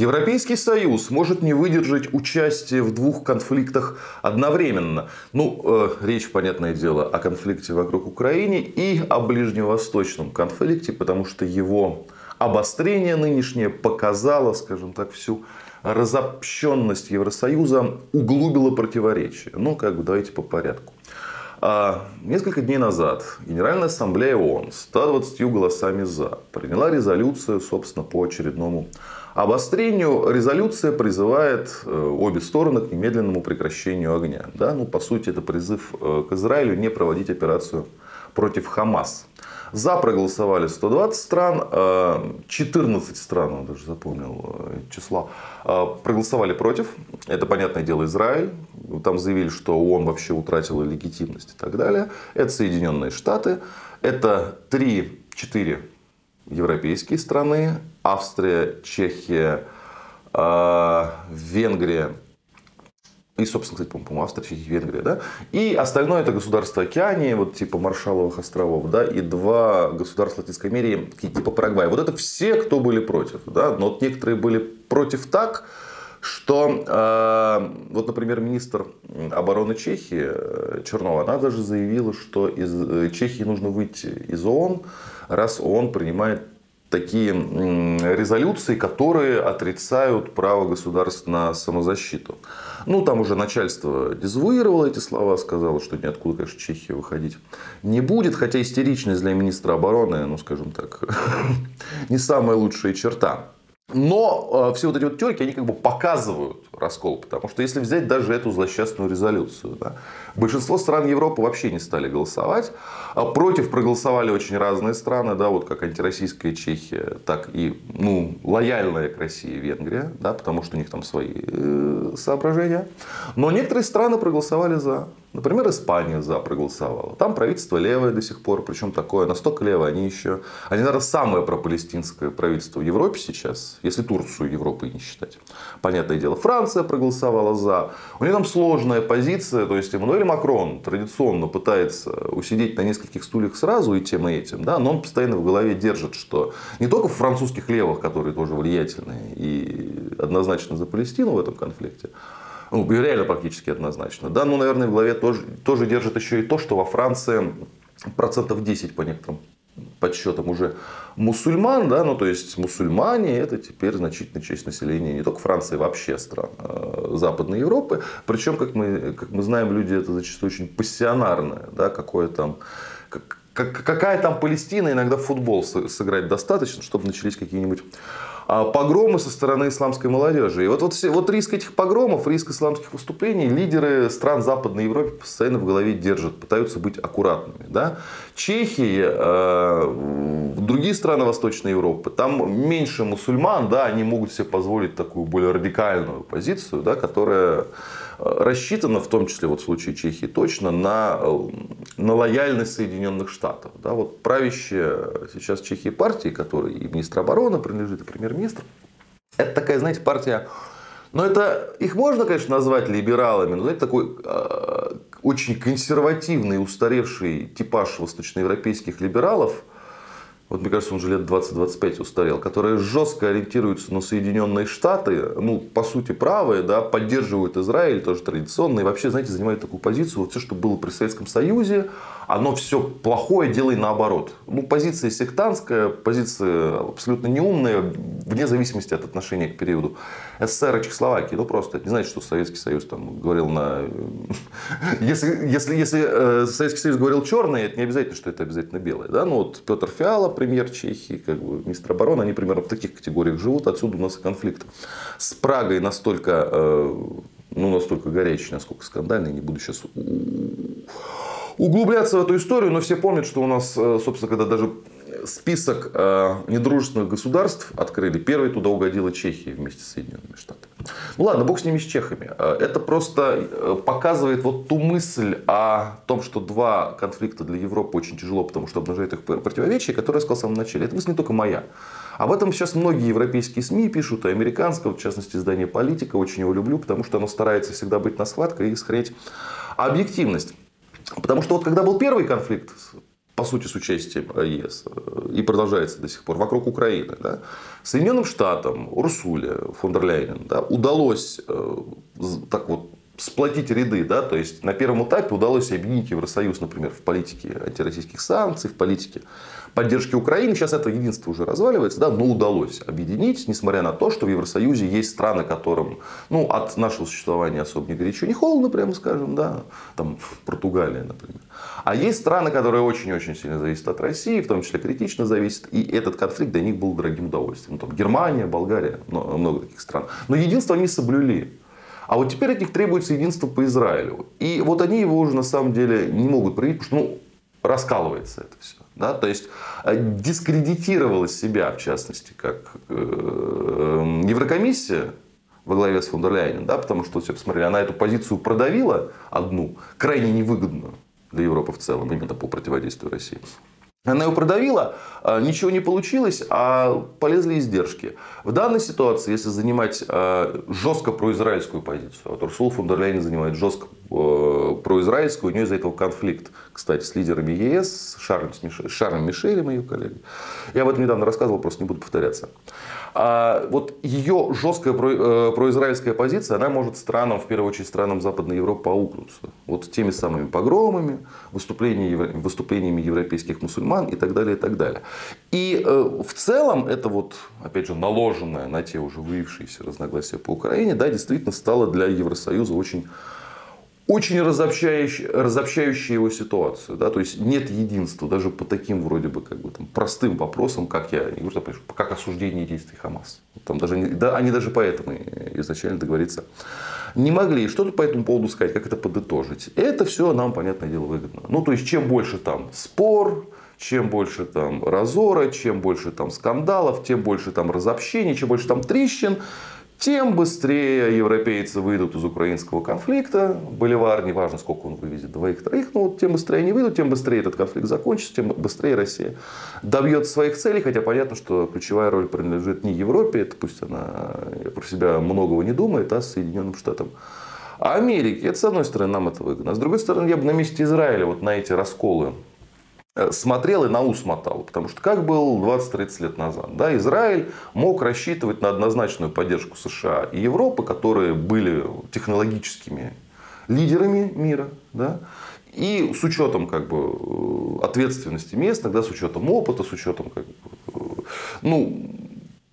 Европейский Союз может не выдержать участие в двух конфликтах одновременно. Речь, понятное дело, о конфликте вокруг Украины и о ближневосточном конфликте, потому что его обострение нынешнее показало, скажем так, всю разобщенность Евросоюза, углубило противоречия. Давайте по порядку. Несколько дней назад Генеральная Ассамблея ООН 120 голосами «за» приняла резолюцию, собственно, по очередному обострению. Резолюция призывает обе стороны к немедленному прекращению огня. По сути, это призыв к Израилю не проводить операцию против ХАМАС. За проголосовали 120 стран, 14 стран, он даже запомнил числа, проголосовали против. Это, понятное дело, Израиль. Там заявили, что ООН вообще утратила легитимность и так далее. Это Соединенные Штаты. Это 3-4 европейские страны. Австрия, Чехия, Венгрия. И, собственно, кстати, по-моему, Австрия, Чехия, Венгрия, да? И остальное это государства Океании, типа Маршалловых островов, да, и два государства Латинской Америки, типа Парагвай. Это все, кто были против, да? Но некоторые были против так, что, например, министр обороны Чехии Чернова, она даже заявила, что из Чехии нужно выйти из ООН, раз ООН принимает такие резолюции, которые отрицают право государств на самозащиту. Там уже начальство дезавуировало эти слова, сказало, что ниоткуда, конечно, Чехия выходить не будет. Хотя истеричность для министра обороны, скажем так, не самая лучшая черта. Но все эти теории, они показывают раскол. Потому что если взять даже эту злосчастную резолюцию, да, большинство стран Европы вообще не стали голосовать. Против проголосовали очень разные страны, да, как антироссийская Чехия, так и лояльная к России Венгрия, да, потому что у них там свои соображения. Но некоторые страны проголосовали за. Например, Испания за проголосовала. Там правительство левое до сих пор, причем такое настолько левое, они, наверное, самое пропалестинское правительство в Европе сейчас, если Турцию Европой не считать. Понятное дело, Франция проголосовала за. У нее там сложная позиция, то есть Эммануэль Макрон традиционно пытается усидеть на нескольких стульях сразу и тем и этим, да, но он постоянно в голове держит, что не только в французских левых, которые тоже влиятельны и однозначно за Палестину в этом конфликте, реально практически однозначно. Да, наверное, в голове тоже держит еще и то, что во Франции 10% по некоторым подсчетам уже мусульман. Да, мусульмане это теперь значительная часть населения не только Франции, вообще стран Западной Европы. Причем, как мы знаем, люди это зачастую очень пассионарное, да, какая там Палестина, иногда в футбол сыграть достаточно, чтобы начались какие-нибудь погромы со стороны исламской молодежи. И риск этих погромов, риск исламских выступлений лидеры стран Западной Европы постоянно в голове держат, пытаются быть аккуратными. Да? Чехия, другие страны Восточной Европы, там меньше мусульман, да, они могут себе позволить такую более радикальную позицию, да, которая рассчитана, в том числе в случае Чехии точно, на лояльность Соединенных Штатов. Да? Правящая сейчас Чехии партии, которой и министр обороны принадлежит, и премьер-министр, это такая, знаете, партия, их можно, конечно, назвать либералами, но, знаете, такой очень консервативный, устаревший типаж восточноевропейских либералов, мне кажется, он же лет 20-25 устарел, которые жестко ориентируются на Соединенные Штаты, по сути, правые, да, поддерживают Израиль, тоже традиционно, и вообще, знаете, занимают такую позицию, все, что было при Советском Союзе, оно все плохое, делай наоборот. Позиция сектантская, позиция абсолютно неумная, вне зависимости от отношения к периоду СССР и Чехословакии. Просто это не значит, что Советский Союз там говорил на... Если Советский Союз говорил черное, это не обязательно, что это обязательно белое. Да? Петр Фиала, премьер Чехии, министр обороны, они примерно в таких категориях живут, отсюда у нас и конфликт. С Прагой настолько горячий, насколько скандальный, не буду сейчас углубляться в эту историю, но все помнят, что у нас, собственно, когда даже список недружественных государств открыли, первой туда угодила Чехия вместе с Соединенными Штатами. Ладно, бог с ними, с чехами. Это просто показывает ту мысль о том, что два конфликта для Европы очень тяжело, потому что обнажает их противоречие, которое я сказал в самом начале. Это мысль не только моя. Об этом сейчас многие европейские СМИ пишут, и американское, в частности, издание «Politico», очень его люблю, потому что оно старается всегда быть на схватке и сохранять объективность. Потому что когда был первый конфликт по сути, с участием ЕС, и продолжается до сих пор, вокруг Украины. Да, Соединенным Штатам, Урсуле фон дер Лейнен, да, удалось так вот сплотить ряды, да, то есть на первом этапе удалось объединить Евросоюз, например, в политике антироссийских санкций, в политике поддержки Украины. Сейчас это единство уже разваливается, да, но удалось объединить, несмотря на то, что в Евросоюзе есть страны, которым, ну, от нашего существования особо не горячо, не холодно, прямо скажем, да, там Португалия, например. А есть страны, которые очень-очень сильно зависят от России, в том числе критично зависят, и этот конфликт для них был дорогим удовольствием. Ну, там Германия, Болгария, много таких стран. Но единство они соблюли. А вот теперь от них требуется единство по Израилю. И вот они его уже на самом деле не могут проявить, потому что, ну, раскалывается это все. Да? То есть дискредитировала себя, в частности, как Еврокомиссия во главе с фон дер Лейнен, да, потому что, все посмотрели, она эту позицию продавила одну, крайне невыгодную для Европы в целом, именно по противодействию России. Она его продавила, ничего не получилось, а полезли издержки. В данной ситуации, если занимать жестко произраильскую позицию, вот Урсула фон дер Лейнен занимает жестко произраильскую, у нее из-за этого конфликт, кстати, с лидерами ЕС, с Шарлем Мишелем, ее коллегой. Я об этом недавно рассказывал, просто не буду повторяться. Вот ее жесткая произраильская позиция, она может странам, в первую очередь странам Западной Европы, аукнуться. Вот теми самыми погромами, выступлениями европейских мусульман и так далее, и так далее. И в целом это вот, опять же, наложенное на те уже выявившиеся разногласия по Украине, да, действительно стало для Евросоюза очень разобщающая его ситуацию. Да? То есть нет единства даже по таким вроде бы, как бы, там, простым вопросам, как я не говорю, как осуждение действий ХАМАС. Там даже, да, они даже поэтому изначально договориться не могли. Что тут по этому поводу сказать, как это подытожить? Это все нам, понятное дело, выгодно. Ну, то есть чем больше там спор, чем больше там разора, чем больше там скандалов, тем больше там разобщений, чем больше там трещин, тем быстрее европейцы выйдут из украинского конфликта. Боливар, неважно, сколько он вывезет, двоих-троих, но вот тем быстрее они выйдут, тем быстрее этот конфликт закончится, тем быстрее Россия добьет своих целей. Хотя понятно, что ключевая роль принадлежит не Европе, это пусть она про себя многого не думает, а Соединенным Штатам Америки. Это, с одной стороны, нам это выгодно. А с другой стороны, я бы на месте Израиля вот на эти расколы смотрел и на ус мотал. Потому что как был 20-30 лет назад, да, Израиль мог рассчитывать на однозначную поддержку США и Европы, которые были технологическими лидерами мира. Да, и с учетом, как бы, ответственности местных, да, с учетом опыта, с учетом, как бы, ну,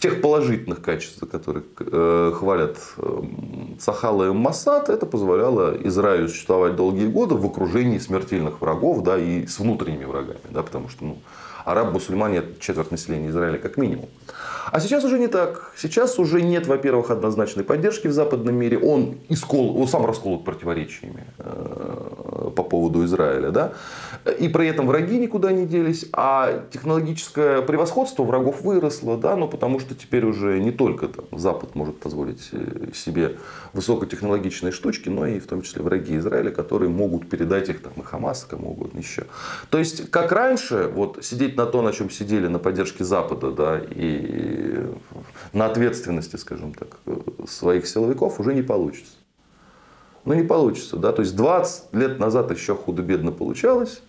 тех положительных качеств, которые хвалят Цахала и Моссад, это позволяло Израилю существовать долгие годы в окружении смертельных врагов, да, и с внутренними врагами. Да, потому что, ну, арабы-мусульмане — это четверть населения Израиля как минимум. А сейчас уже не так. Сейчас уже нет, во-первых, однозначной поддержки в западном мире. Он сам расколот противоречиями по поводу Израиля. Да? И при этом враги никуда не делись. А технологическое превосходство врагов выросло. Да? Но потому что теперь уже не только там Запад может позволить себе высокотехнологичные штучки, но и в том числе враги Израиля, которые могут передать их там и ХАМАС, кому угодно еще. То есть, как раньше, вот сидеть на то, на чем сидели, на поддержке Запада, да, и на ответственности, скажем так, своих силовиков уже не получится. Ну, не получится. Да? То есть 20 лет назад еще худо-бедно получалось.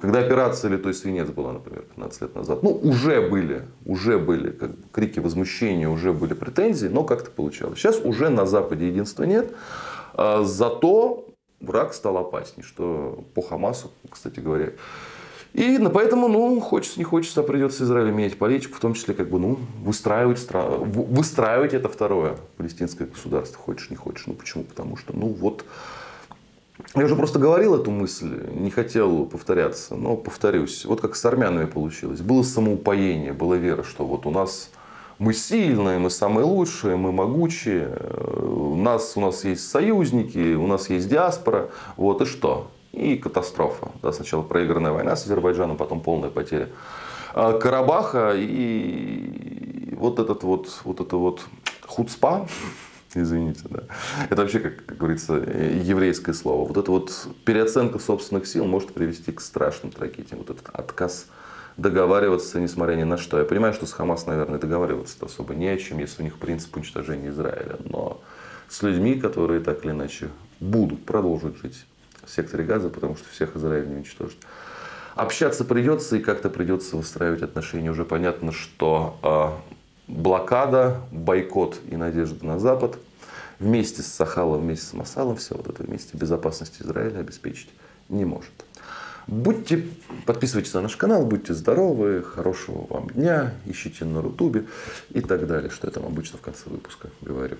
Когда операция «Литой Свинец» была, например, 15 лет назад, ну, уже были как бы, крики возмущения, уже были претензии, но как-то получалось. Сейчас уже на Западе единства нет, зато враг стал опаснее, что по ХАМАСу, кстати говоря. И поэтому, ну, хочется, не хочется, придется Израилю менять политику, в том числе, как бы, ну, выстраивать это второе палестинское государство, хочешь, не хочешь. Ну, почему? Потому что, ну, вот, я уже просто говорил эту мысль, не хотел повторяться, но повторюсь. Вот как с армянами получилось. Было самоупоение, была вера, что вот у нас мы сильные, мы самые лучшие, мы могучие, у нас есть союзники, у нас есть диаспора, вот и что? И катастрофа. Да, сначала проигранная война с Азербайджаном, потом полная потеря Карабаха. И вот это хуцпа, извините, да, это вообще, как говорится, еврейское слово. Вот эта вот переоценка собственных сил может привести к страшным трагедиям. Вот этот отказ договариваться, несмотря ни на что. Я понимаю, что с ХАМАС, наверное, договариваться-то особо не о чем, если у них принцип уничтожения Израиля. Но с людьми, которые так или иначе будут продолжать жить в секторе Газа, потому что всех Израиль не уничтожит. Общаться придется и как-то придется выстраивать отношения. Уже понятно, что блокада, бойкот и надежда на Запад вместе с Цахалом, вместе с Моссадом, все вот это вместе безопасность Израиля обеспечить не может. Будьте, подписывайтесь на наш канал, будьте здоровы, хорошего вам дня, ищите на Рутубе и так далее, что я там обычно в конце выпуска говорю.